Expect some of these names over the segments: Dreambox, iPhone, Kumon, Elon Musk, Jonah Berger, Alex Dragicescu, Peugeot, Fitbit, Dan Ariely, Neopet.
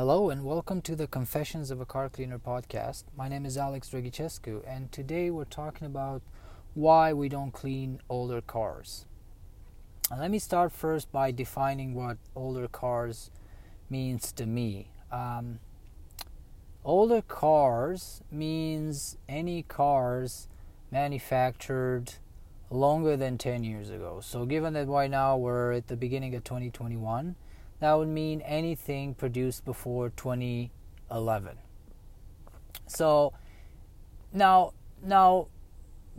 Hello and welcome to the Confessions of a Car Cleaner podcast. My name is Alex Dragicescu and today we're talking about why we don't clean older cars. And let me start first by defining what older cars means to me. Older cars means any cars manufactured longer than 10 years ago. So given that right now we're at the beginning of 2021, that would mean anything produced before 2011. So now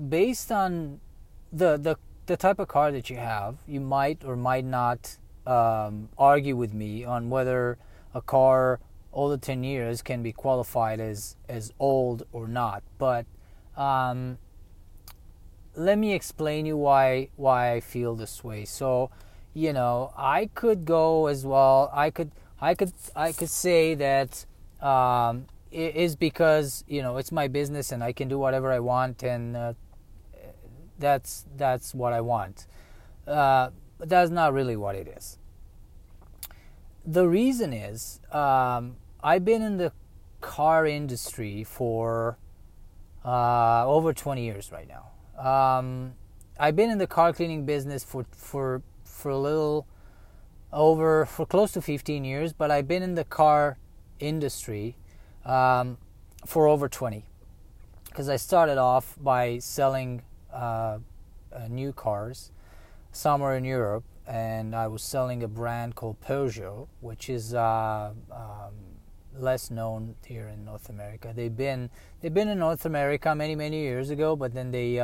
based on the type of car that you have, you might or might not argue with me on whether a car older 10 years can be qualified as old or not. But let me explain you why I feel this way. So you know, I could go as well. I could say that it is because, you know, it's my business and I can do whatever I want, and that's what I want. But that's not really what it is. The reason is I've been in the car industry for over 20 years right now. I've been in the car cleaning business for close to 15 years, but I've been in the car industry for over 20, because I started off by selling new cars somewhere in Europe, and I was selling a brand called Peugeot, which is less known here in North America. They've been in North America many years ago, but then they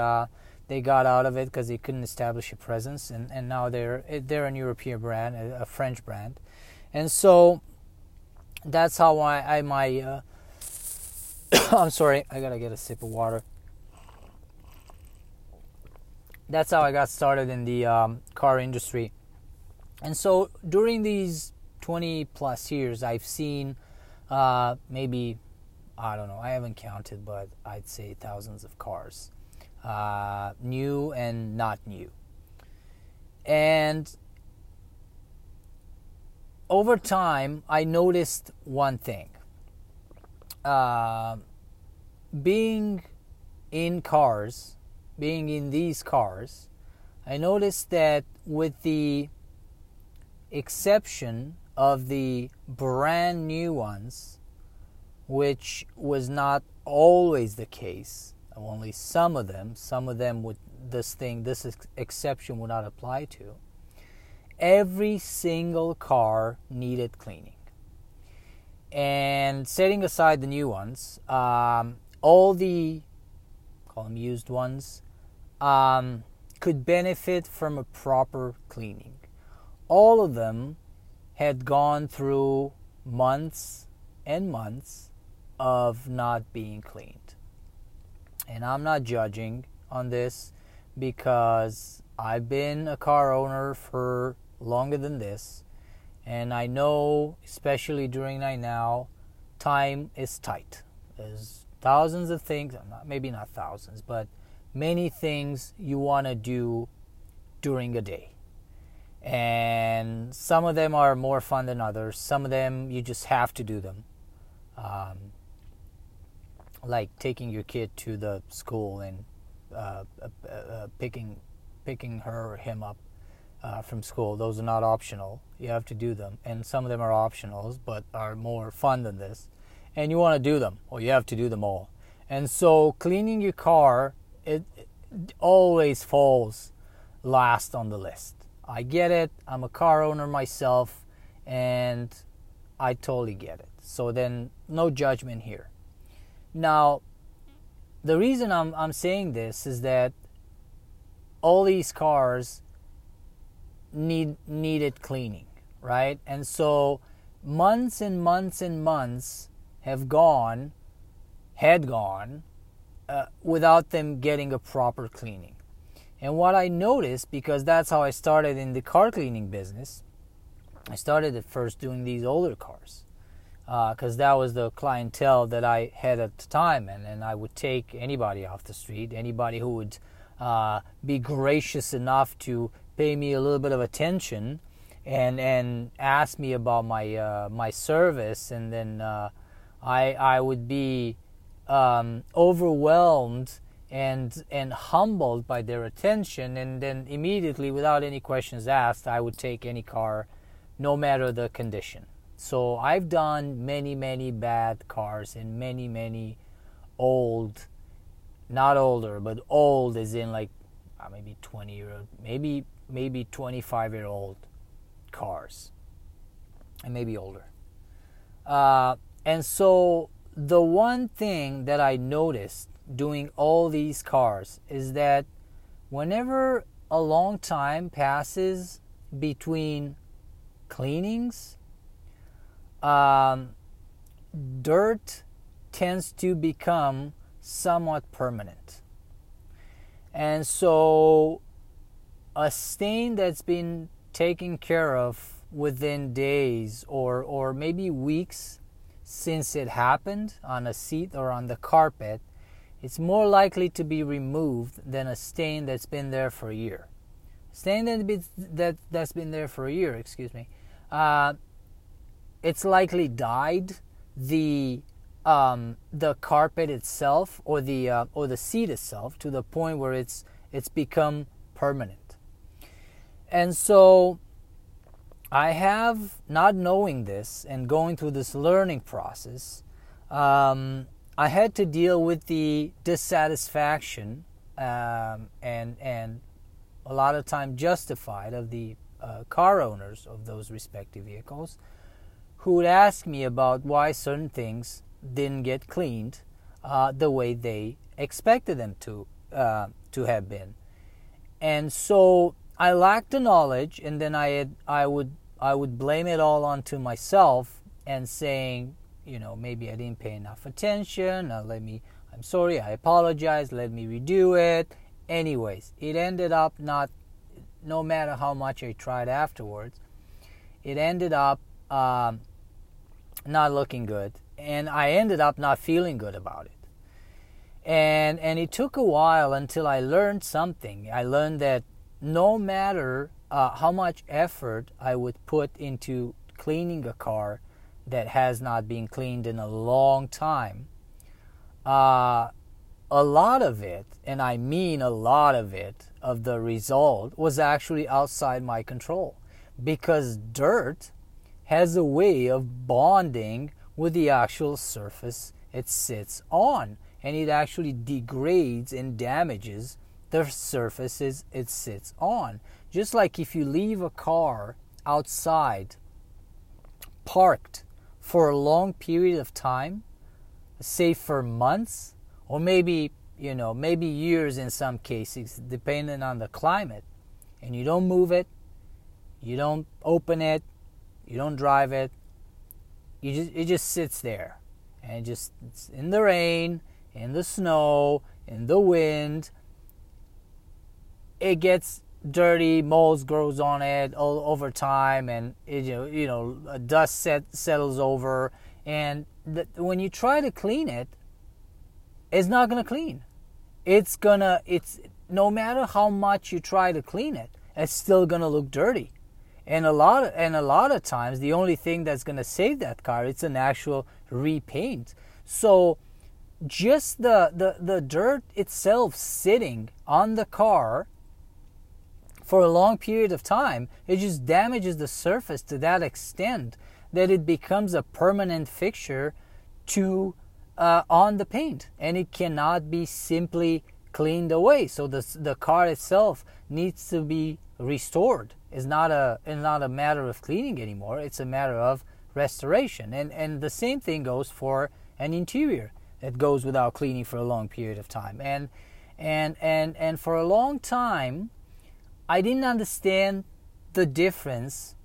got out of it because they couldn't establish a presence, and now they're an European brand, a French brand. And so that's how I I'm sorry, I gotta get a sip of water. That's how I got started in the car industry. And so during these 20 plus years, I've seen maybe, I don't know, I haven't counted, but I'd say thousands of cars. New and not new. And over time, I noticed one thing. Being in these cars, I noticed that with the exception of the brand new ones, which was not always the case, only some of them would, this exception would not apply to, every single car needed cleaning. And setting aside the new ones, all the, call them used ones, could benefit from a proper cleaning. All of them had gone through months and months of not being cleaned. And I'm not judging on this because I've been a car owner for longer than this. And I know, especially during right now, time is tight. There's thousands of things, maybe not thousands, but many things you want to do during a day. And some of them are more fun than others. Some of them you just have to do them. Like taking your kid to the school and picking her or him up from school. Those are not optional. You have to do them. And some of them are optionals, but are more fun than this. And you want to do them, or you have to do them all. And so cleaning your car, it always falls last on the list. I get it. I'm a car owner myself, and I totally get it. So then no judgment here. Now, the reason I'm saying this is that all these cars needed cleaning, right? And so months and months and months had gone without them getting a proper cleaning. And what I noticed, because that's how I started in the car cleaning business, I started at first doing these older cars. Because that was the clientele that I had at the time, and I would take anybody off the street, anybody who would be gracious enough to pay me a little bit of attention, and ask me about my my service, and then I would be overwhelmed and humbled by their attention, and then immediately, without any questions asked, I would take any car, no matter the condition. So I've done many bad cars and many old, not older, but old as in like maybe 20-year-old, maybe 25-year-old cars, and maybe older. And so the one thing that I noticed doing all these cars is that whenever a long time passes between cleanings, dirt tends to become somewhat permanent. And so a stain that's been taken care of within days or maybe weeks since it happened on a seat or on the carpet, it's more likely to be removed than a stain that's been there for a year. Stain that's been there for a year, it's likely dyed the carpet itself or the seat itself to the point where it's become permanent. And so I have, not knowing this and going through this learning process, I had to deal with the dissatisfaction and a lot of time justified of the car owners of those respective vehicles, who would ask me about why certain things didn't get cleaned the way they expected them to have been. And so I lacked the knowledge, and then I would blame it all onto myself and saying, you know, maybe I didn't pay enough attention. I'm sorry, I apologize, let me redo it. Anyways, it ended up not, no matter how much I tried afterwards, it ended up not looking good, and I ended up not feeling good about it. And it took a while until I learned something. I learned that no matter how much effort I would put into cleaning a car that has not been cleaned in a long time, a lot of it, and I mean a lot of it, of the result was actually outside my control, because dirt has a way of bonding with the actual surface it sits on, and it actually degrades and damages the surfaces it sits on. Just like if you leave a car outside parked for a long period of time, say for months or maybe years in some cases, depending on the climate, and you don't move it, you don't open it, you don't drive it, it just sits there, and it's in the rain, in the snow, in the wind, it gets dirty, mold grows on it all over time, and it, dust settles over, and when you try to clean it, it's not going to clean. It's no matter how much you try to clean it, it's still going to look dirty. And a lot of times, the only thing that's going to save that car, it's an actual repaint. So just the dirt itself sitting on the car for a long period of time, it just damages the surface to that extent that it becomes a permanent fixture on the paint, and it cannot be simply cleaned away. So the car itself needs to be restored. It's not a matter of cleaning anymore. It's a matter of restoration. And the same thing goes for an interior that goes without cleaning for a long period of time. And for a long time, I didn't understand the difference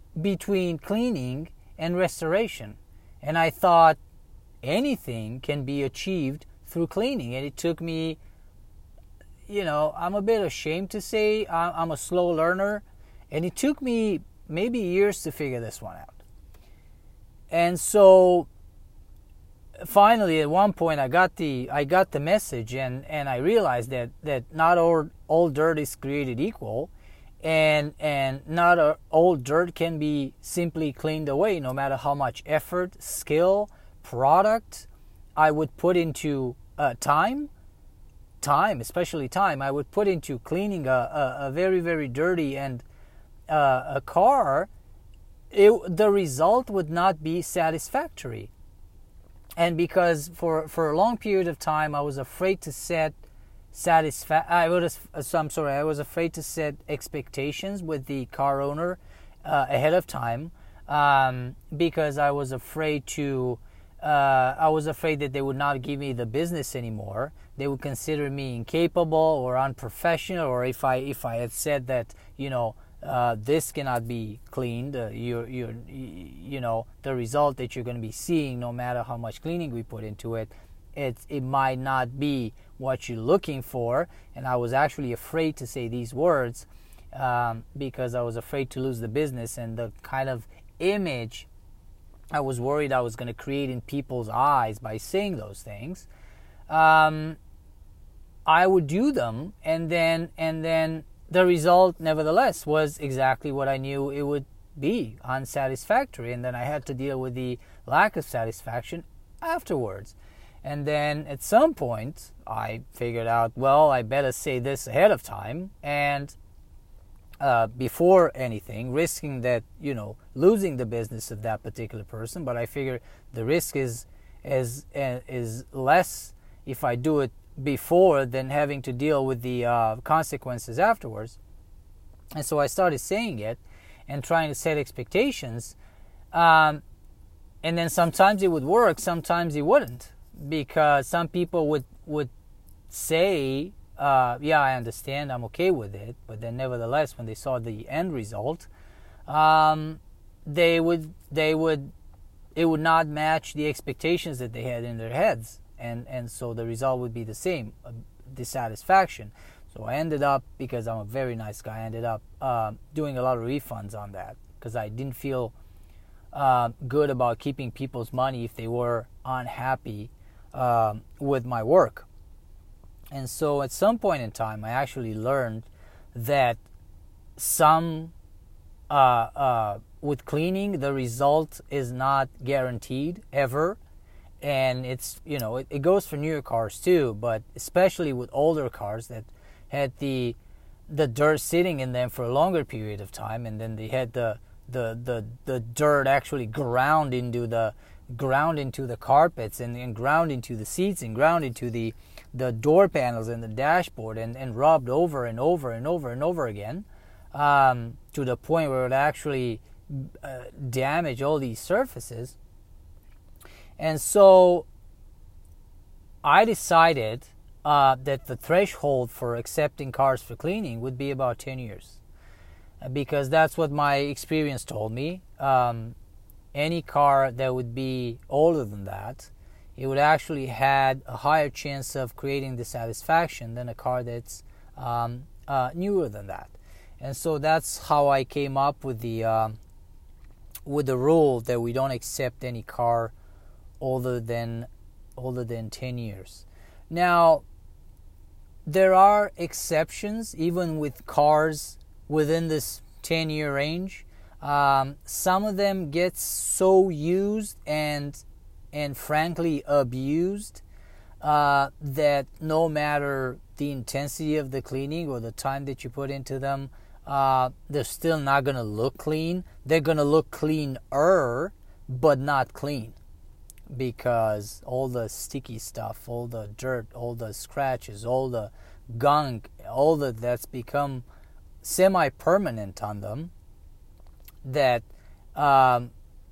between cleaning and restoration. And I thought anything can be achieved through cleaning. And it took me, I'm a bit ashamed to say I'm a slow learner, and it took me maybe years to figure this one out. And so finally, at one point, I got the message, and I realized that not all dirt is created equal, and not all dirt can be simply cleaned away, no matter how much effort, skill, product I would put into time, especially time I would put into cleaning a very, very dirty and a car. The result would not be satisfactory. And because for a long period of time I was afraid to set I was afraid to set expectations with the car owner ahead of time, because I was afraid to I was afraid that they would not give me the business anymore. They would consider me incapable or unprofessional, or if I had said that, you know, this cannot be cleaned, you know, the result that you're going to be seeing, no matter how much cleaning we put into it, it might not be what you're looking for. And I was actually afraid to say these words because I was afraid to lose the business and the kind of image I was worried I was going to create in people's eyes by saying those things. I would do them, and then. The result, nevertheless, was exactly what I knew it would be, unsatisfactory. And then I had to deal with the lack of satisfaction afterwards. And then at some point, I figured out, well, I better say this ahead of time and before anything, risking that, you know, losing the business of that particular person. But I figure the risk is less if I do it before than having to deal with the consequences afterwards. And so I started saying it and trying to set expectations, and then sometimes it would work, sometimes it wouldn't, because some people would say, yeah, I understand, I'm okay with it, but then nevertheless, when they saw the end result, it would not match the expectations that they had in their heads. And so the result would be the same, dissatisfaction. So I ended up, because I'm a very nice guy, I ended up doing a lot of refunds on that, because I didn't feel good about keeping people's money if they were unhappy with my work. And so at some point in time, I actually learned that with cleaning, the result is not guaranteed ever. And it's, you know, it goes for newer cars too, but especially with older cars that had the dirt sitting in them for a longer period of time, and then they had the dirt actually ground into the carpets, and ground into the seats, and ground into the door panels and the dashboard, and rubbed over and over and over and over again, to the point where it actually damaged all these surfaces. And so I decided that the threshold for accepting cars for cleaning would be about 10 years. Because that's what my experience told me. Any car that would be older than that, it would actually had a higher chance of creating dissatisfaction than a car that's newer than that. And so that's how I came up with the rule that we don't accept any car older than 10 years. Now, there are exceptions even with cars within this 10-year range. Some of them get so used and frankly abused that no matter the intensity of the cleaning or the time that you put into them, they're still not going to look clean. They're going to look cleaner, but not clean. Because all the sticky stuff, all the dirt, all the scratches, all the gunk, all that's become semi-permanent on them, that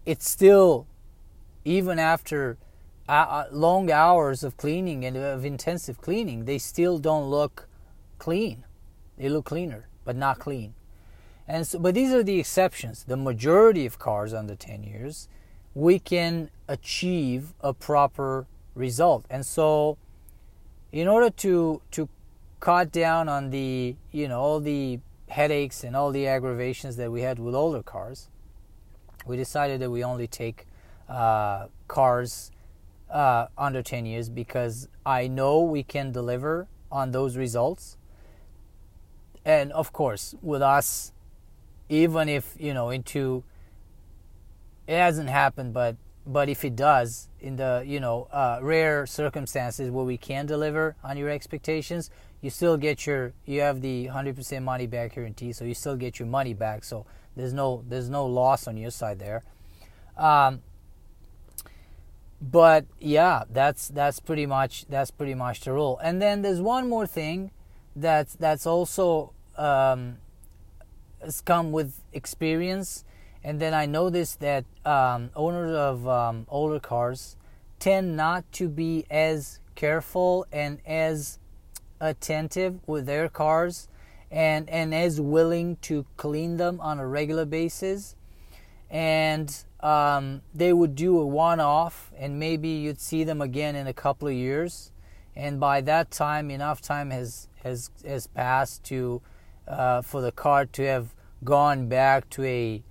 it's still, even after long hours of cleaning and of intensive cleaning, they still don't look clean. They look cleaner, but not clean. And so, but these are the exceptions. The majority of cars under 10 years, we can achieve a proper result. And so in order to cut down on the, you know, all the headaches and all the aggravations that we had with older cars, we decided that we only take cars under 10 years because I know we can deliver on those results. And of course, with us, even if, you know, into, it hasn't happened, but if it does, in the, you know, rare circumstances where we can deliver on your expectations, you still get your, you have the 100% money back guarantee, so you still get your money back. So there's no loss on your side there. But yeah, that's pretty much the rule. And then there's one more thing that's also has come with experience. And then I noticed that owners of older cars tend not to be as careful and as attentive with their cars and as willing to clean them on a regular basis. And they would do a one-off, and maybe you'd see them again in a couple of years. And by that time, enough time has passed to for the car to have gone back to a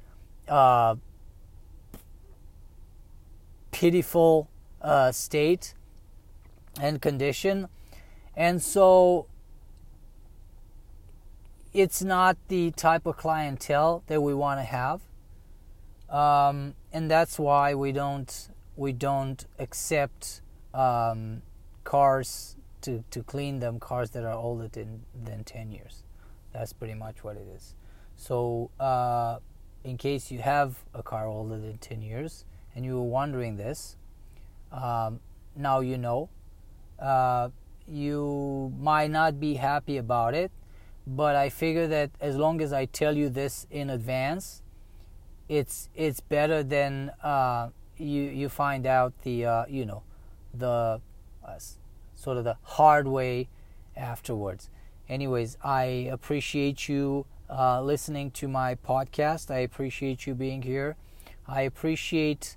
pitiful state and condition, and so it's not the type of clientele that we want to have, and that's why we don't accept cars to clean them, cars that are older than 10 years. That's pretty much what it is. So in case you have a car older than 10 years and you were wondering this, now you know. You might not be happy about it, but I figure that as long as I tell you this in advance, it's better than you find out the sort of the hard way afterwards. Anyways, I appreciate you listening to my podcast. I appreciate you being here. I appreciate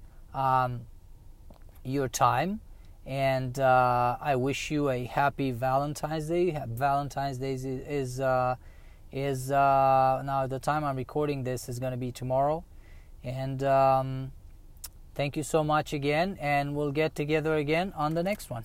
your time, and I wish you a happy Valentine's Day. Valentine's Day is now, the time I'm recording this is going to be tomorrow, and thank you so much again, and we'll get together again on the next one.